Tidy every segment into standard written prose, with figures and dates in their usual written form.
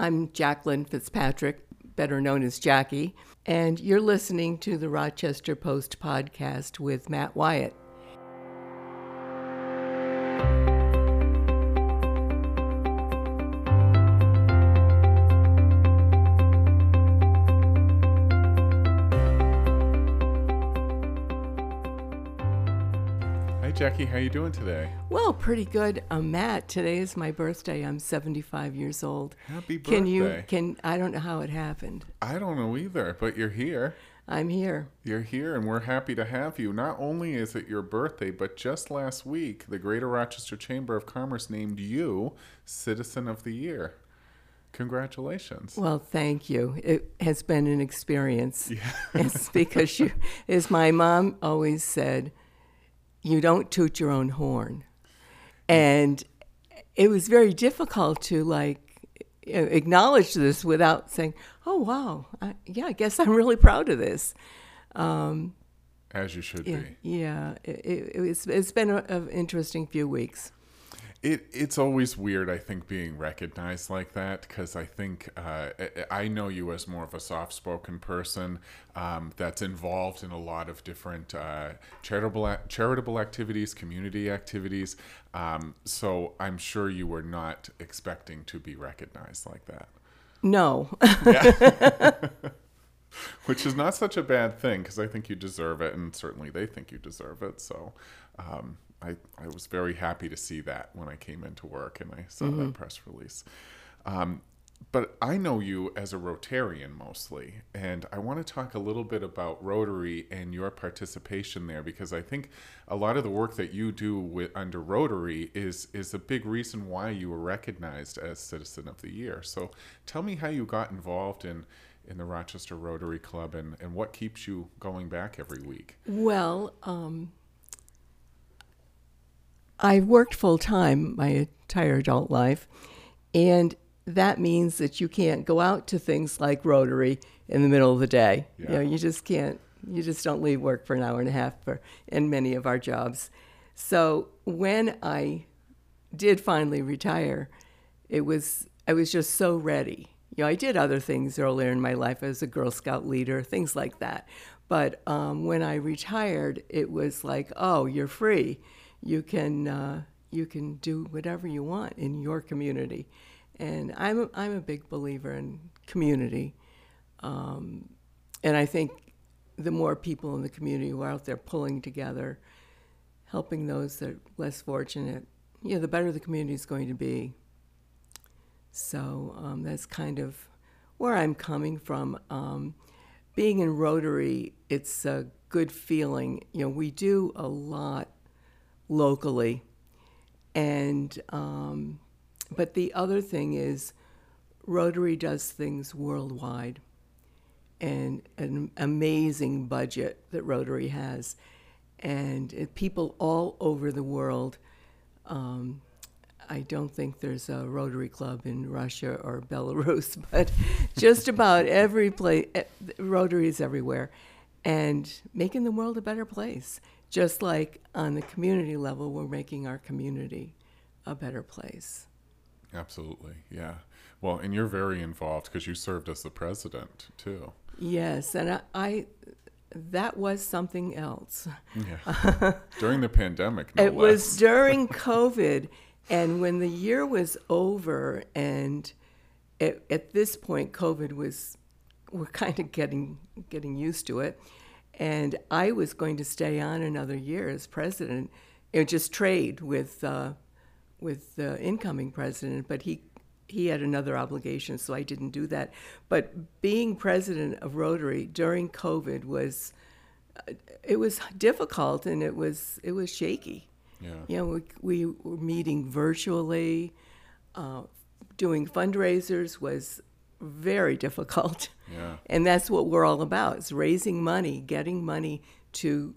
I'm Jacqueline Fitzpatrick, better known as Jackie, and you're listening to the Rochester Post podcast with Matt Wyatt. Jackie, how are you doing today? Well, pretty good. Matt, today is my birthday. I'm 75 years old. Happy birthday. I don't know how it happened. I don't know either, but you're here. I'm here. You're here, and we're happy to have you. Not only is it your birthday, but just last week, the Greater Rochester Chamber of Commerce named you Citizen of the Year. Congratulations. Well, thank you. It has been an experience. Yeah. It's because you, as my mom always said, you don't toot your own horn. And it was very difficult to acknowledge this without saying, oh, wow, I guess I'm really proud of this. As you should be. Yeah, it's been an interesting few weeks. It's always weird, I think, being recognized like that, because I think I know you as more of a soft-spoken person that's involved in a lot of different charitable activities, community activities. So I'm sure you were not expecting to be recognized like that. No. Yeah. Which is not such a bad thing, because I think you deserve it, and certainly they think you deserve it. So. I was very happy to see that when I came into work and I saw that press release. But I know you as a Rotarian mostly, and I want to talk a little bit about Rotary and your participation there, because I think a lot of the work that you do under Rotary is a big reason why you were recognized as Citizen of the Year. So tell me how you got involved in the Rochester Rotary Club and what keeps you going back every week. Well, I worked full-time my entire adult life, and that means that you can't go out to things like Rotary in the middle of the day. Yeah. You know, you just can't. You just don't leave work for an hour and a half in many of our jobs. So when I did finally retire, I was just so ready. You know, I did other things earlier in my life as a Girl Scout leader, things like that. But when I retired, it was like, oh, you're free. You can do whatever you want in your community, and I'm a big believer in community, and I think the more people in the community who are out there pulling together, helping those that are less fortunate, the better the community is going to be. So that's kind of where I'm coming from. Being in Rotary, it's a good feeling. You know, we do a lot locally, and but the other thing is Rotary does things worldwide, and an amazing budget that Rotary has, and people all over the world. I don't think there's a Rotary Club in Russia or Belarus, but just about every place, Rotary is everywhere, and making the world a better place. Just like on the community level, we're making our community a better place. Absolutely, yeah. Well, and you're very involved because you served as the president, too. Yes, and I that was something else. Yeah. During the pandemic, no less. It was during COVID, and when the year was over, and at this point, COVID we're kind of getting used to it. And I was going to stay on another year as president, and just trade with the incoming president. But he had another obligation, so I didn't do that. But being president of Rotary during COVID was difficult, and it was shaky. Yeah. You know, we were meeting virtually, doing fundraisers was very difficult. Yeah. And that's what we're all about, is raising money, getting money to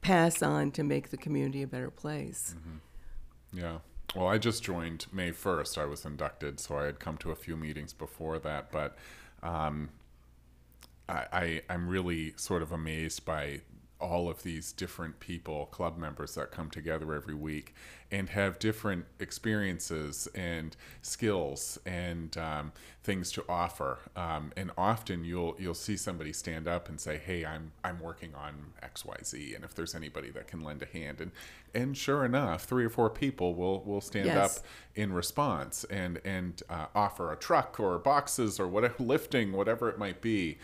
pass on to make the community a better place. Mm-hmm. Yeah. Well, I just joined May 1st. I was inducted, so I had come to a few meetings before that, but I'm really sort of amazed by all of these different people, club members that come together every week and have different experiences and skills and things to offer. And often you'll see somebody stand up and say, "Hey, I'm working on XYZ," and if there's anybody that can lend a hand, and sure enough, three or four people will stand yes. up in response and offer a truck or boxes or whatever, lifting, whatever it might be,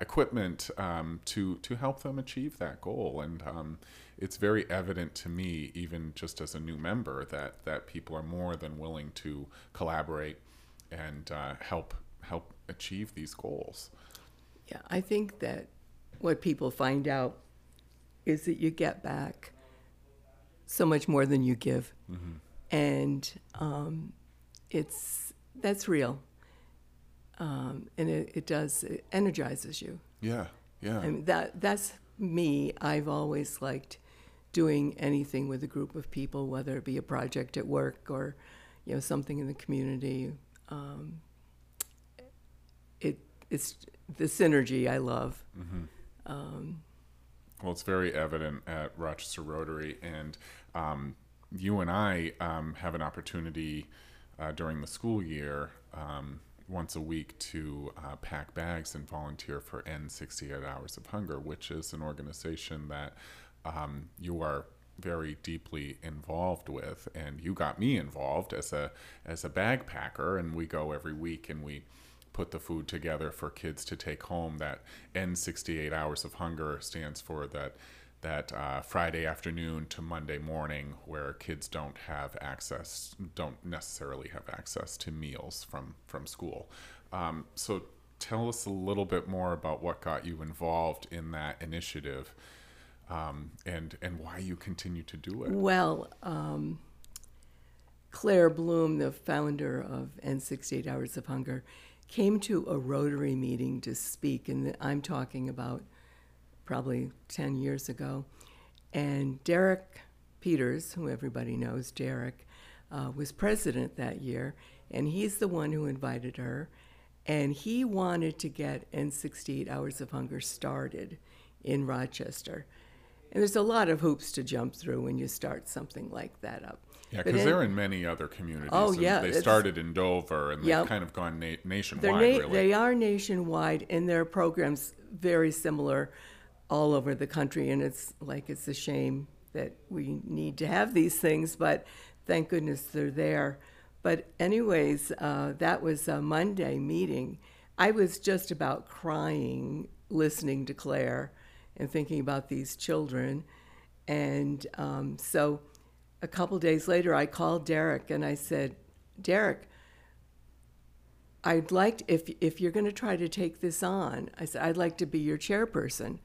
equipment to help them achieve that goal. And it's very evident to me, even just as a new member, that people are more than willing to collaborate and help achieve these goals. Yeah, I think that what people find out is that you get back so much more than you give. Mm-hmm. And that's real. And it energizes you. Yeah, yeah. I mean, that's me. I've always liked doing anything with a group of people, whether it be a project at work or, you know, something in the community. It's the synergy I love. Mm-hmm. Well, it's very evident at Rochester Rotary, and you and I have an opportunity during the school year once a week to pack bags and volunteer for End 68 Hours of Hunger, which is an organization that you are very deeply involved with, and you got me involved as a bag packer, and we go every week and we put the food together for kids to take home. That End 68 Hours of Hunger stands for that Friday afternoon to Monday morning where kids don't necessarily have access to meals from school. So tell us a little bit more about what got you involved in that initiative and why you continue to do it. Well, Claire Bloom, the founder of End 68 Hours of Hunger, came to a Rotary meeting to speak, and I'm talking about probably 10 years ago. And Derek Peters, who everybody knows, Derek, was president that year, and he's the one who invited her, and he wanted to get End 68 Hours of Hunger started in Rochester. And there's a lot of hoops to jump through when you start something like that up. Yeah, because they're in many other communities. Oh, yeah. They started in Dover, and yep. They've kind of gone nationwide, really. They are nationwide, and their programs very similar all over the country. And it's a shame that we need to have these things, but thank goodness they're there. But anyways, that was a Monday meeting. I was just about crying listening to Claire and thinking about these children. And so a couple days later, I called Derek and I said, "Derek, I'd like, if you're going to try to take this on," I said, "I'd like to be your chairperson.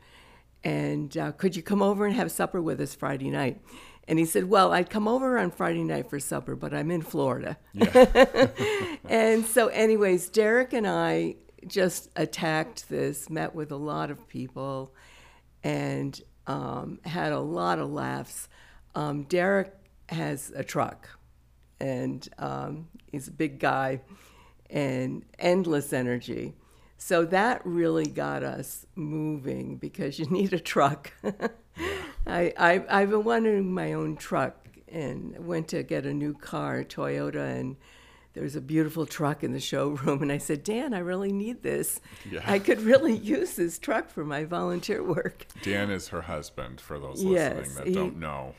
And could you come over and have supper with us Friday night?" And he said, "Well, I'd come over on Friday night for supper, but I'm in Florida." Yeah. And so anyways, Derek and I just attacked this, met with a lot of people, and had a lot of laughs. Derek has a truck, and he's a big guy and endless energy. So that really got us moving, because you need a truck. I've been wanting my own truck, and went to get a new car, Toyota, and there was a beautiful truck in the showroom. And I said, "Dan, I really need this. Yeah. I could really use this truck for my volunteer work." Dan is her husband, for those listening that don't know.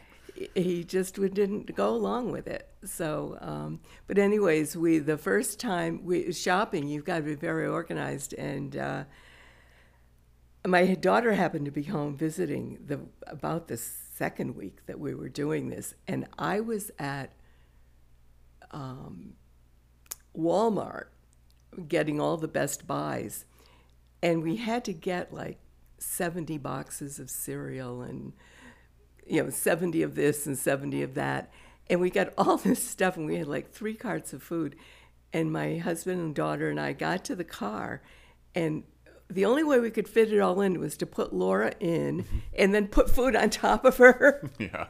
He just didn't go along with it. So, but anyways, the first time shopping, you've got to be very organized. And my daughter happened to be home visiting about the second week that we were doing this. And I was at Walmart getting all the best buys. And we had to get like 70 boxes of cereal and, you know, 70 of this and 70 of that. And we got all this stuff, and we had like 3 carts of food. And my husband and daughter and I got to the car, and the only way we could fit it all in was to put Laura in and then put food on top of her. Yeah.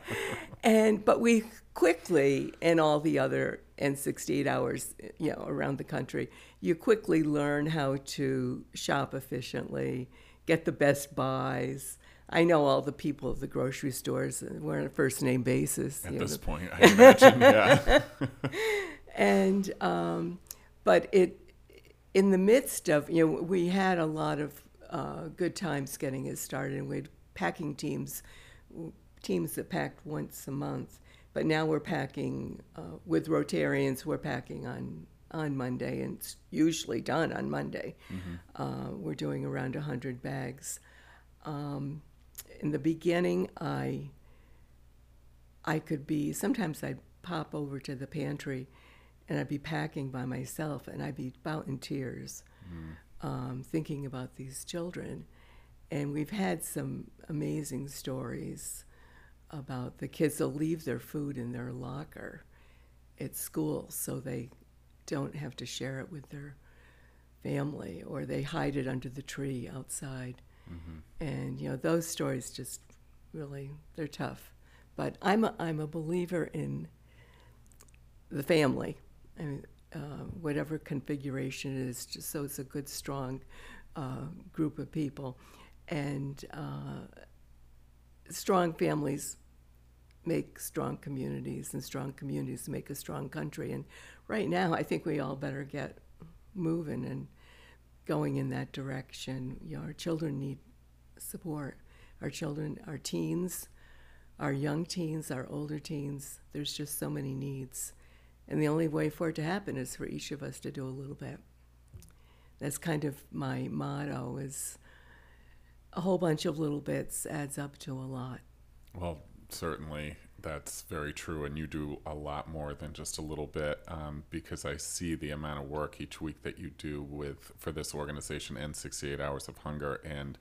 But we quickly, and all the other End 68 Hours, you know, around the country, you quickly learn how to shop efficiently, get the best buys, I know all the people of the grocery stores. We're on a first-name basis. At this point, I imagine, yeah. And, but it, in the midst of, you know, we had a lot of good times getting it started, and we had packing teams that packed once a month. But now we're packing, with Rotarians, we're packing on Monday, and it's usually done on Monday. Mm-hmm. We're doing around 100 bags. In the beginning, I could be, sometimes I'd pop over to the pantry and I'd be packing by myself, and I'd be about in tears, thinking about these children. And we've had some amazing stories about the kids that leave their food in their locker at school so they don't have to share it with their family, or they hide it under the tree outside. Mm-hmm. And, you know, those stories just really, they're tough. But I'm a believer in the family. I mean, whatever configuration it is, just so it's a good, strong group of people. And strong families make strong communities, and strong communities make a strong country. And right now, I think we all better get moving and going in that direction. You know, our children need support. Our children, our teens, our young teens, our older teens, there's just so many needs. And the only way for it to happen is for each of us to do a little bit. That's kind of my motto, is a whole bunch of little bits adds up to a lot. Well, certainly that's very true, and you do a lot more than just a little bit, because I see the amount of work each week that you do for this organization and 68 Hours of Hunger, and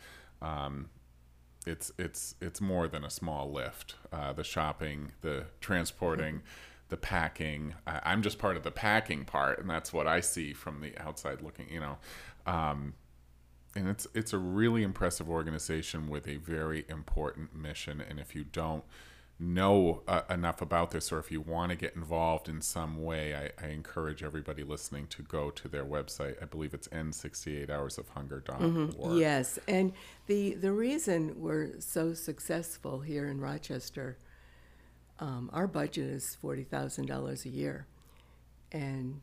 it's more than a small lift. The shopping, the transporting, the packing. I'm just part of the packing part, and that's what I see from the outside looking, you know. And it's a really impressive organization with a very important mission. And if you don't know enough about this, or if you want to get involved in some way, I encourage everybody listening to go to their website. I believe it's n68hoursofhunger.org. Mm-hmm. Yes, and the reason we're so successful here in Rochester, our budget is $40,000 a year. And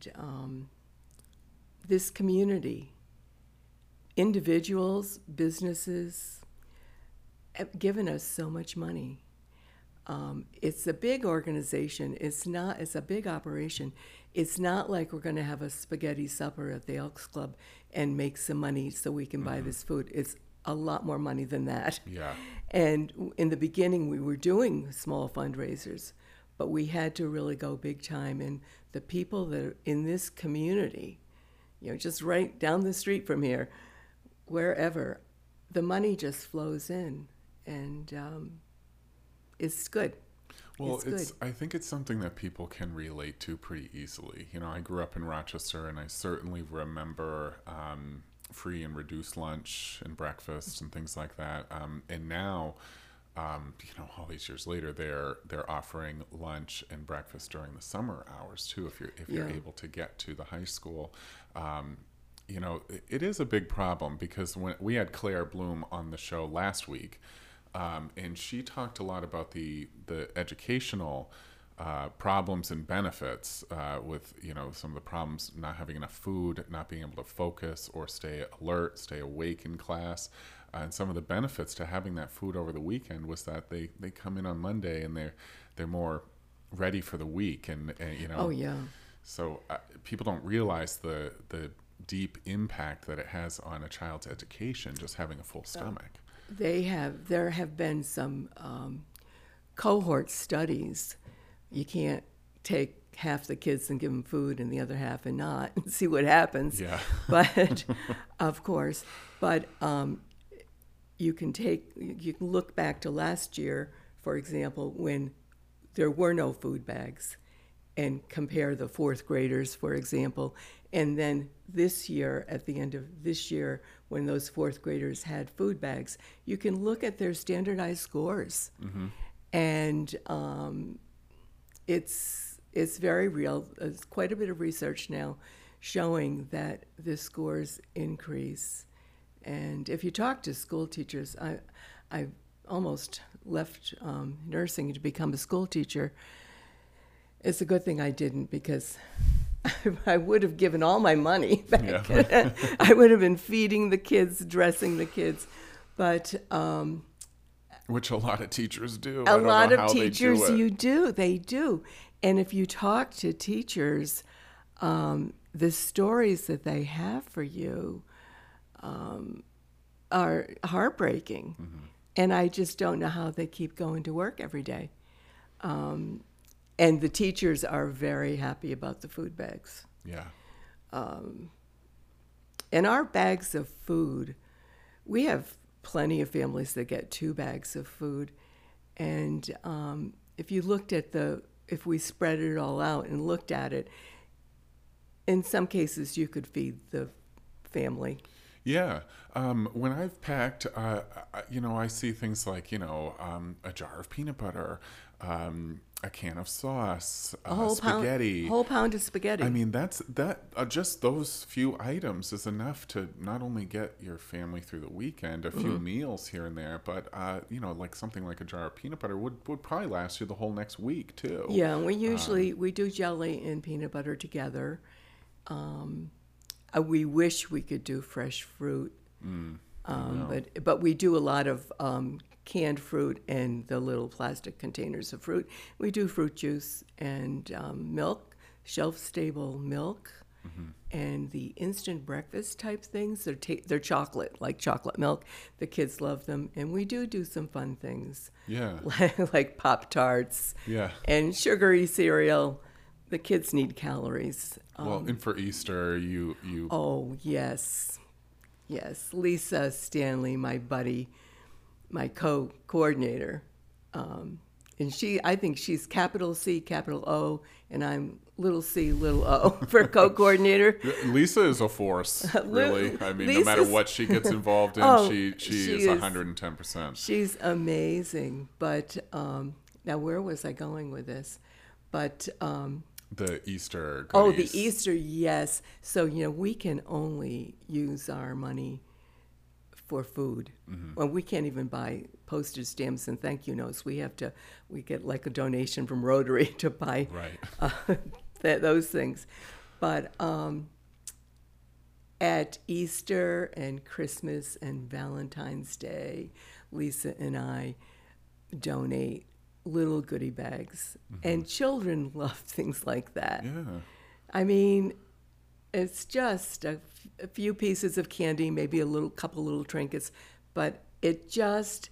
this community, individuals, businesses, have given us so much money. It's a big organization. It's a big operation. It's not like we're going to have a spaghetti supper at the Elks Club and make some money so we can buy this food. It's a lot more money than that. Yeah. And in the beginning, we were doing small fundraisers, but we had to really go big time. And the people that are in this community, you know, just right down the street from here, wherever, the money just flows in, and it's good. Well, it's good. I think it's something that people can relate to pretty easily. You know, I grew up in Rochester, and I certainly remember free and reduced lunch and breakfast and things like that. And now, you know, all these years later, they're offering lunch and breakfast during the summer hours too, if you're able to get to the high school. You know, it is a big problem, because when we had Claire Bloom on the show last week, and she talked a lot about the educational problems and benefits with, you know, some of the problems not having enough food, not being able to focus or stay alert, stay awake in class. And some of the benefits to having that food over the weekend was that they come in on Monday and they're more ready for the week, and you know. Oh yeah. So people don't realize the deep impact that it has on a child's education, just having a full stomach. There have been some cohort studies. You can't take half the kids and give them food and the other half and not, and see what happens. Yeah. But of course, but you can look back to last year, for example, when there were no food bags, and compare the fourth graders, for example, and then this year, at the end of this year, when those fourth graders had food bags, you can look at their standardized scores. Mm-hmm. And it's very real. There's quite a bit of research now showing that the scores increase. And if you talk to school teachers, I've almost left nursing to become a school teacher, it's a good thing I didn't, because I would have given all my money back. Yeah. I would have been feeding the kids, dressing the kids, but which a lot of teachers do. A lot of teachers they do. And if you talk to teachers, the stories that they have for you are heartbreaking. Mm-hmm. And I just don't know how they keep going to work every day. And the teachers are very happy about the food bags. Yeah. And our bags of food, we have plenty of families that get 2 bags of food. And if we spread it all out and looked at it, in some cases you could feed the family. Yeah. When I've packed, I see things like, a jar of peanut butter, a can of sauce, spaghetti. Whole pound of spaghetti. I mean, just those few items is enough to not only get your family through the weekend, a mm-hmm. few meals here and there, but, like something like a jar of peanut butter would probably last you the whole next week, too. Yeah, we usually, we do jelly and peanut butter together. We wish we could do fresh fruit, but we do a lot of canned fruit and the little plastic containers of fruit. We do fruit juice and milk, shelf-stable milk, mm-hmm. and the instant breakfast type things. They're chocolate, like chocolate milk. The kids love them, and we do some fun things. Yeah, like Pop-Tarts. Yeah, and sugary cereal. The kids need calories. And for Easter, you. Oh yes, yes. Lisa Stanley, my buddy, my co-coordinator, and she. I think she's capital C, capital O, and I'm little c, little o for co-coordinator. Lisa is a force, really. I mean, no matter what she gets involved in, she is 110%. She's amazing. But now, where was I going with this? But the Easter goodies. Oh, the Easter, yes. So, we can only use our money for food. Mm-hmm. Well, we can't even buy postage stamps and thank you notes. We get like a donation from Rotary to buy those things. But at Easter and Christmas and Valentine's Day, Lisa and I donate little goodie bags, mm-hmm. and children love things like that. Yeah, I mean, it's just a few pieces of candy, maybe a couple little trinkets, but it just,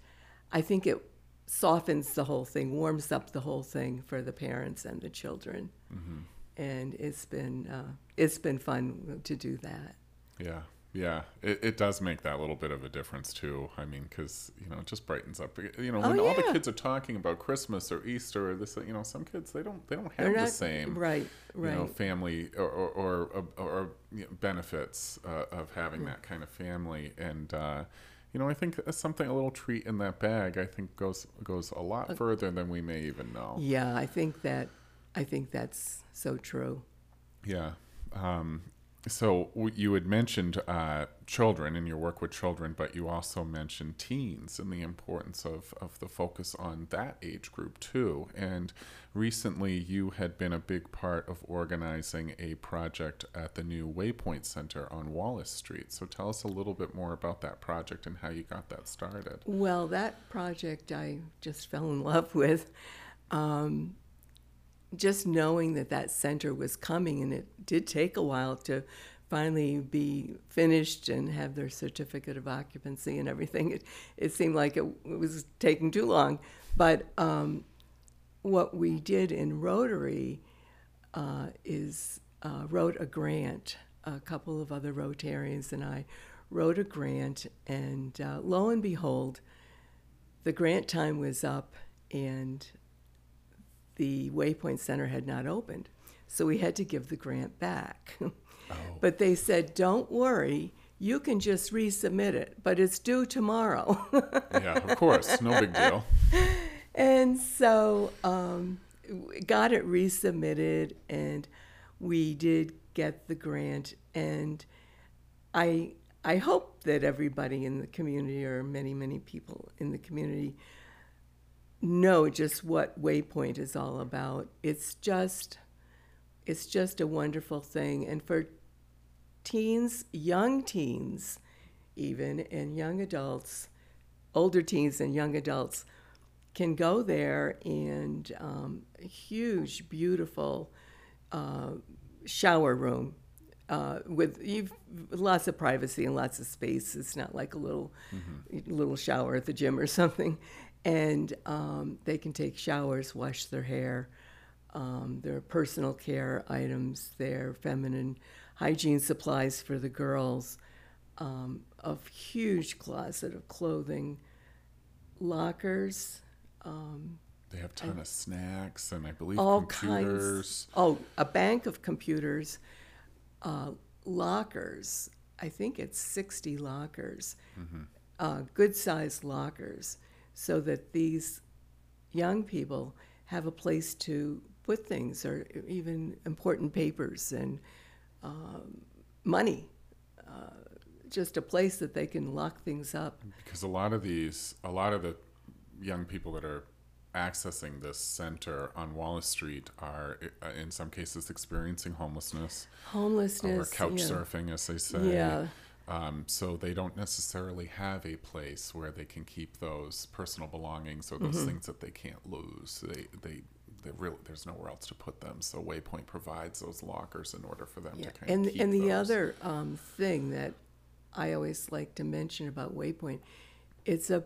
I think it softens the whole thing, warms up the whole thing for the parents and the children, mm-hmm. and it's been fun to do that. Yeah. Yeah, it does make that little bit of a difference, too. I mean, because, it just brightens up. When all the kids are talking about Christmas or Easter or this, some kids, they don't have the same right. Family or benefits of having that kind of family. And, I think something, a little treat in that bag, I think goes a lot further than we may even know. Yeah, I think that's so true. Yeah. So you had mentioned children and your work with children, but you also mentioned teens and the importance of the focus on that age group, too. And recently you had been a big part of organizing a project at the new Waypoint Center on Wallace Street. So tell us a little bit more about that project and how you got that started. Well, that project I just fell in love with. Just knowing that center was coming, and it did take a while to finally be finished and have their certificate of occupancy and everything. It seemed like it was taking too long. But what we did in Rotary is wrote a grant. A couple of other Rotarians and I wrote a grant, and lo and behold, the grant time was up, and the Waypoint Center had not opened, so we had to give the grant back. Oh. But they said, don't worry, you can just resubmit it, but it's due tomorrow. Yeah, of course, no big deal. And so got it resubmitted, and we did get the grant, and I I hope that everybody in the community, or many, many people in the community, know just what Waypoint is all about. It's just a wonderful thing. And for teens, young teens even, and young adults, older teens and young adults can go there, and huge, beautiful shower room with lots of privacy and lots of space. It's not like a little shower at the gym or something. And they can take showers, wash their hair. There are personal care items there, feminine hygiene supplies for the girls, a huge closet of clothing, lockers. They have a ton of snacks, and I believe all computers. Kinds, a bank of computers, lockers. I think it's 60 lockers, good-sized lockers, so that these young people have a place to put things, or even important papers and money. Just a place that they can lock things up. Because a lot of the young people that are accessing this center on Wallace Street are, in some cases, experiencing homelessness, or couch surfing, as they say. Yeah. So they don't necessarily have a place where they can keep those personal belongings, or those things that they can't lose. They really, there's nowhere else to put them. So Waypoint provides those lockers in order for them to kind of keep those. The other thing that I always like to mention about Waypoint, it's a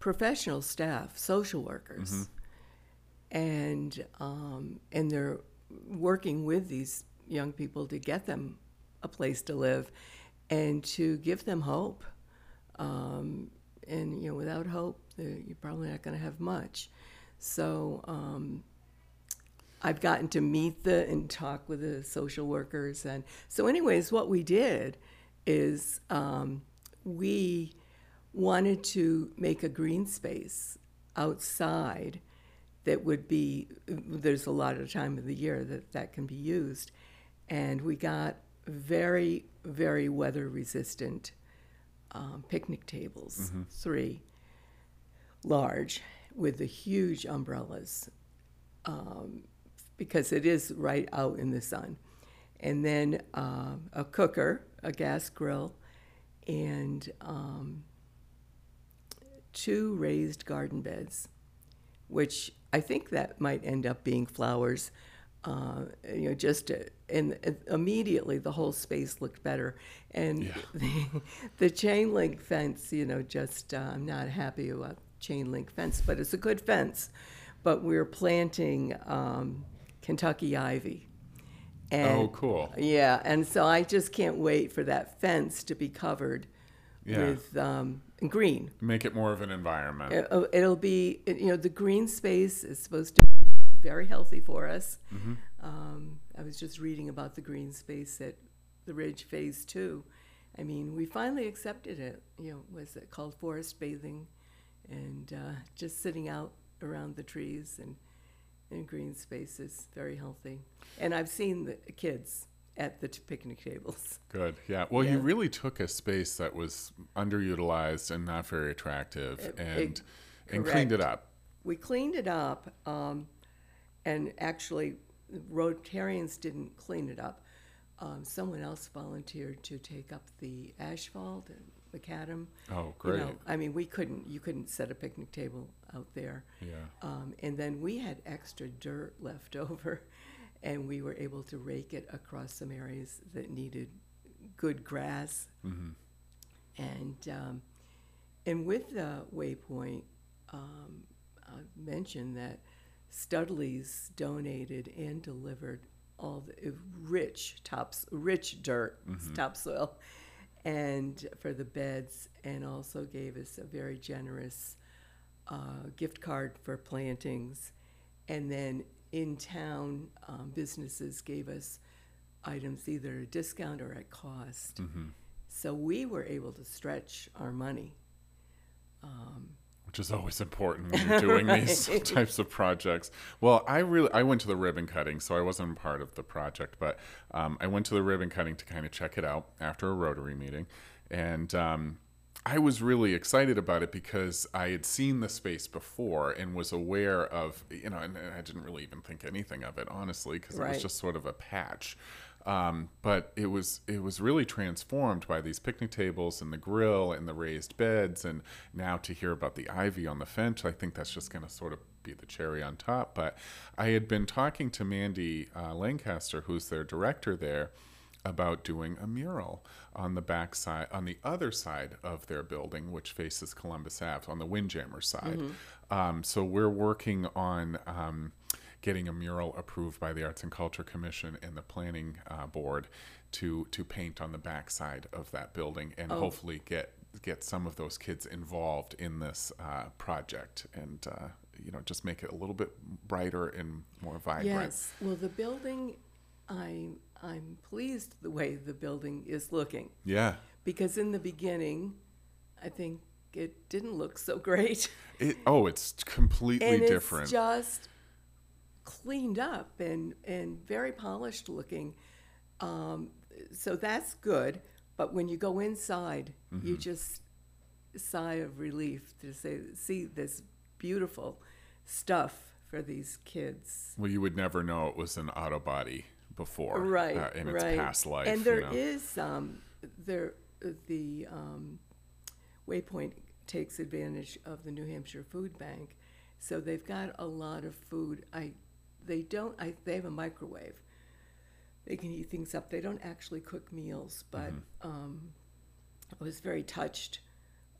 professional staff, social workers, and they're working with these young people to get them a place to live and to give them hope. And without hope, you're probably not going to have much. So I've gotten to meet and talk with the social workers, and so anyways, what we did is we wanted to make a green space outside that would be, there's a lot of time of the year that can be used, and we got very, very weather-resistant picnic tables, 3 large, with the huge umbrellas, because it is right out in the sun. And then a cooker, a gas grill, and 2 raised garden beds, which I think that might end up being flowers. Immediately the whole space looked better. And the chain link fence, I'm not happy about chain link fence, but it's a good fence. But we're planting Kentucky ivy. And, cool. Yeah, and so I just can't wait for that fence to be covered with green. Make it more of an environment. It'll be, the green space is supposed to be very healthy for us. I was just reading about the green space at the Ridge Phase 2. I mean, we finally accepted it. Was it called forest bathing? And just sitting out around the trees and green space is very healthy. And I've seen the kids at the picnic tables. Good, yeah. Well, you really took a space that was underutilized and not very attractive and cleaned it up. We cleaned it up, and actually Rotarians didn't clean it up. Someone else volunteered to take up the asphalt and macadam. Oh, great. You couldn't set a picnic table out there. Yeah. And then we had extra dirt left over, and we were able to rake it across some areas that needed good grass. And with the Waypoint, I mentioned that Studley's donated and delivered all the rich dirt, topsoil, and for the beds, and also gave us a very generous gift card for plantings. And then in town, businesses gave us items either at discount or at cost. So we were able to stretch our money, Which is always important when you're doing right. these types of projects. Well, I went to the ribbon cutting, so I wasn't part of the project, but I went to the ribbon cutting to kind of check it out after a Rotary meeting. And I was really excited about it because I had seen the space before and was aware of, you know, and I didn't really even think anything of it, honestly, because right. it was just sort of a patch. But it was really transformed by these picnic tables and the grill and the raised beds. And now to hear about the ivy on the fence, I think that's just going to sort of be the cherry on top. But I had been talking to Mandy Lancaster, who's their director there, about doing a mural on the back side, on the other side of their building, which faces Columbus Ave, on the Windjammer side. Mm-hmm. So we're working on... getting a mural approved by the Arts and Culture Commission and the Planning Board to paint on the backside of that building and hopefully get some of those kids involved in this project and you know, just make it a little bit brighter and more vibrant. Yes, well, the building, I'm pleased the way the building is looking. Yeah, because in the beginning, I think it didn't look so great. It's completely and different. It's just cleaned up and very polished looking, so that's good. But when you go inside, mm-hmm. you just sigh of relief to see this beautiful stuff for these kids. Well, you would never know it was an auto body before, right? In its right. past life, and there you know? Is the Waypoint takes advantage of the New Hampshire Food Bank, so they've got a lot of food. They have a microwave. They can heat things up. They don't actually cook meals, but mm-hmm. I was very touched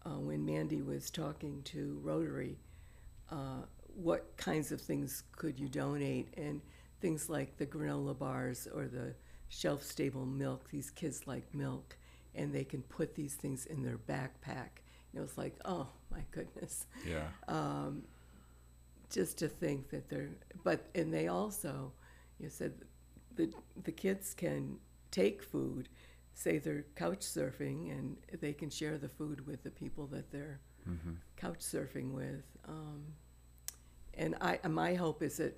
when Mandy was talking to Rotary, what kinds of things could you donate, and things like the granola bars or the shelf-stable milk. These kids like milk, and they can put these things in their backpack. And it was like, oh, my goodness. Yeah. Just to think that and they also, you said, the kids can take food, say they're couch surfing, and they can share the food with the people that they're mm-hmm. couch surfing with. My hope is that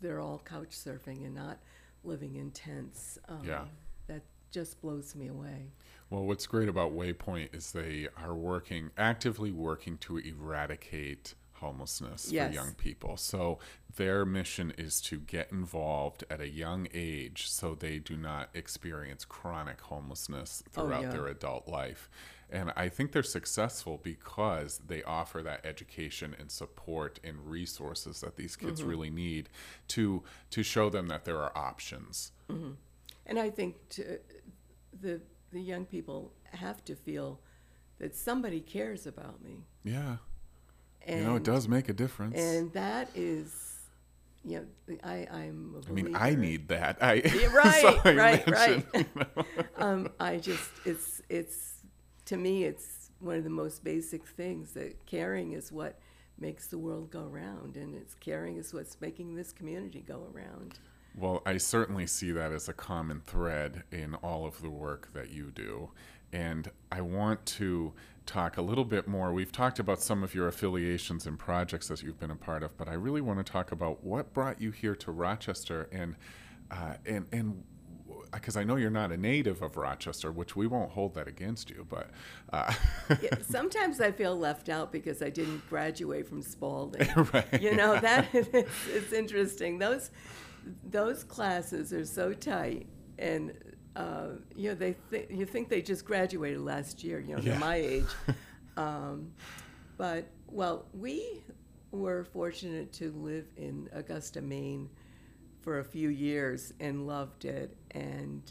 they're all couch surfing and not living in tents. Yeah. That just blows me away. Well, what's great about Waypoint is they are actively working to eradicate homelessness yes. for young people. So their mission is to get involved at a young age so they do not experience chronic homelessness throughout their adult life. And I think they're successful because they offer that education and support and resources that these kids mm-hmm. really need to show them that there are options. Mm-hmm. And I think the young people have to feel that somebody cares about me. Yeah. And, it does make a difference. And that is, I'm a believer. I need that. Right. You know? To me, it's one of the most basic things, that caring is what makes the world go round, and it's caring is what's making this community go around. Well, I certainly see that as a common thread in all of the work that you do. And I want to talk a little bit more. We've talked about some of your affiliations and projects that you've been a part of, but I really want to talk about what brought you here to Rochester, and because I know you're not a native of Rochester, which we won't hold that against you, but yeah, sometimes I feel left out because I didn't graduate from Spalding. Right. You know, that it's interesting. Those classes are so tight, and you think they just graduated last year, they're my age. We were fortunate to live in Augusta, Maine for a few years and loved it. And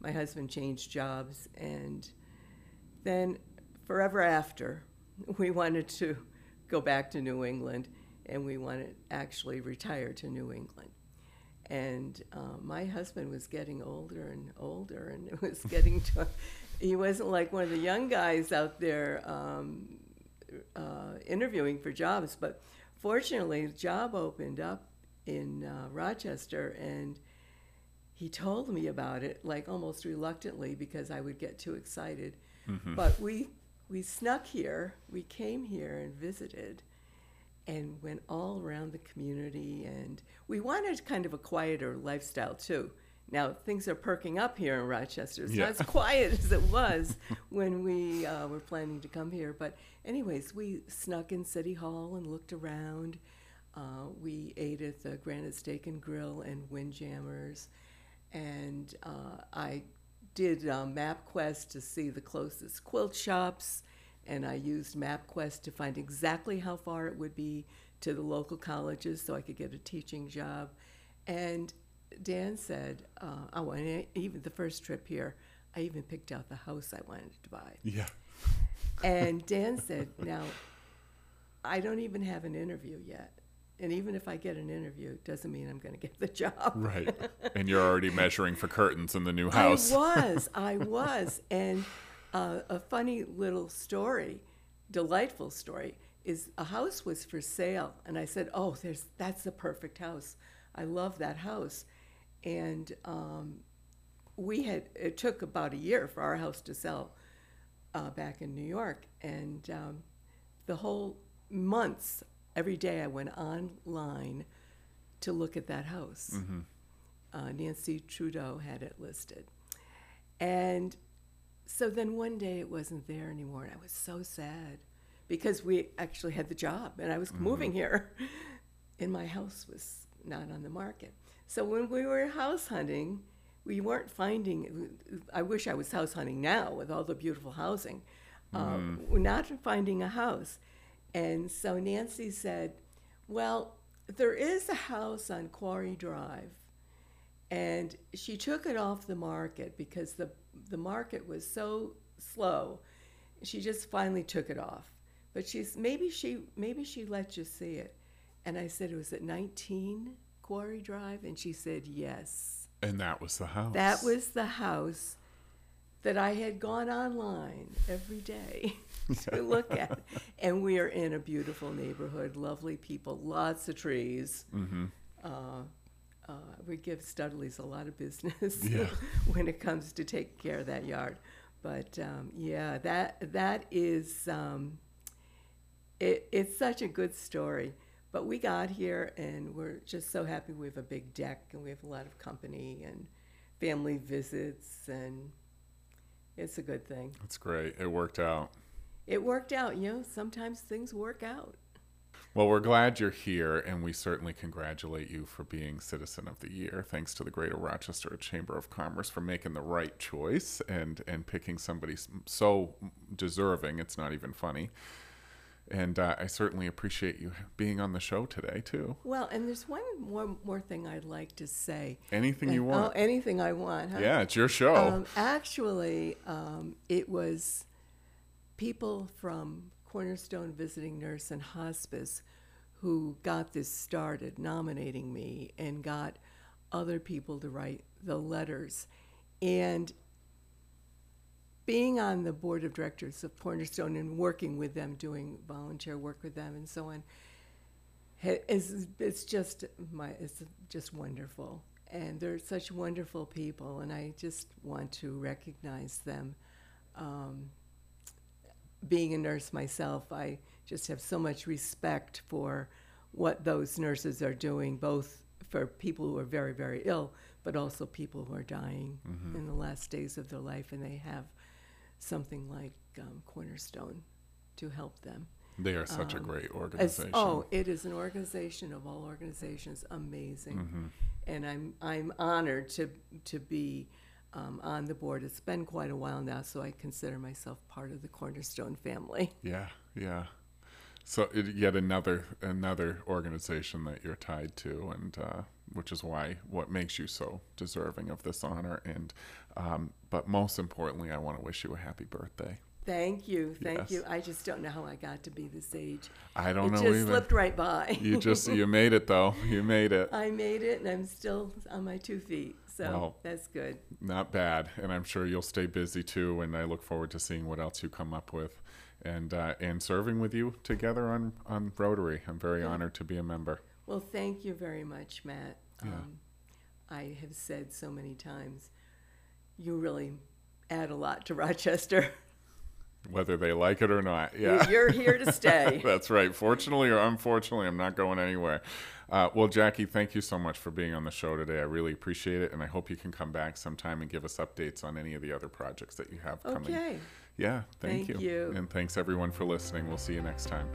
my husband changed jobs. And then forever after, we wanted to go back to New England, and we wanted actually retire to New England. And my husband was getting older, and it was getting to he wasn't like one of the young guys out there interviewing for jobs. But fortunately, a job opened up in Rochester, and he told me about it, like almost reluctantly, because I would get too excited. Mm-hmm. But we we snuck here, we came here and visited and went all around the community, and we wanted kind of a quieter lifestyle too. Now things are perking up here in Rochester. It's not as quiet as it was when we were planning to come here. But anyways, we snuck in City Hall and looked around. We ate at the Granite Steak and Grill and Windjammers. And I did MapQuest to see the closest quilt shops. And I used MapQuest to find exactly how far it would be to the local colleges so I could get a teaching job. And Dan said, oh, and even the first trip here, I even picked out the house I wanted to buy. Yeah. And Dan said, now, I don't even have an interview yet. And even if I get an interview, it doesn't mean I'm going to get the job. Right. And you're already measuring for curtains in the new house. I was. And a funny little story, delightful story, is a house was for sale. And I said, oh, that's the perfect house. I love that house. And it took about a year for our house to sell back in New York. And the whole months, every day I went online to look at that house. Mm-hmm. Nancy Trudeau had it listed. And so then one day it wasn't there anymore. And I was so sad because we actually had the job and I was mm-hmm. moving here and my house was not on the market. So when we were house hunting, we weren't finding, I wish I was house hunting now with all the beautiful housing, we're not finding a house. And so Nancy said, well, there is a house on Quarry Drive. And she took it off the market because the market was so slow. She just finally took it off. But maybe she let you see it. And I said, it was at 19 Quarry Drive, and she said yes. And that was the house. That was the house that I had gone online every day to look at. And we are in a beautiful neighborhood, lovely people, lots of trees. Mm-hmm. We give Studley's a lot of business when it comes to taking care of that yard. But that is, it's such a good story. But we got here, and we're just so happy. We have a big deck, and we have a lot of company and family visits, and it's a good thing. That's great. It worked out. It worked out. You know, sometimes things work out. Well, we're glad you're here, and we certainly congratulate you for being Citizen of the Year. Thanks to the Greater Rochester Chamber of Commerce for making the right choice and picking somebody so deserving. It's not even funny. And I certainly appreciate you being on the show today, too. Well, and there's one more thing I'd like to say. Anything you want. Oh, anything I want, huh? Yeah, it's your show. Actually, it was people from Cornerstone Visiting Nurse and Hospice who got this started, nominating me, and got other people to write the letters. And being on the board of directors of Cornerstone and working with them, doing volunteer work with them and so on, it's just wonderful. And they're such wonderful people, and I just want to recognize them. Being a nurse myself, I just have so much respect for what those nurses are doing, both for people who are very, very ill, but also people who are dying mm-hmm. in the last days of their life, and they have something like Cornerstone to help them. They are such a great organization. It is an organization of all organizations, amazing. Mm-hmm. And I'm honored to be on the board. It's been quite a while now, so I consider myself part of the Cornerstone family. Yeah, yeah. So yet another organization that you're tied to, and which is what makes you so deserving of this honor. And but most importantly, I want to wish you a happy birthday. Thank you. Thank you. I just don't know how I got to be this age. I don't know either. It just slipped right by. You made it though. You made it. I made it, and I'm still on my 2 feet. So that's good. Not bad. And I'm sure you'll stay busy too. And I look forward to seeing what else you come up with and serving with you together on Rotary. I'm very honored to be a member. Well, thank you very much, Matt. Yeah. I have said so many times, you really add a lot to Rochester. Whether they like it or not. Yeah. You're here to stay. That's right. Fortunately or unfortunately, I'm not going anywhere. Well, Jackie, thank you so much for being on the show today. I really appreciate it, and I hope you can come back sometime and give us updates on any of the other projects that you have coming. Okay. Yeah, thank you. And thanks, everyone, for listening. We'll see you next time.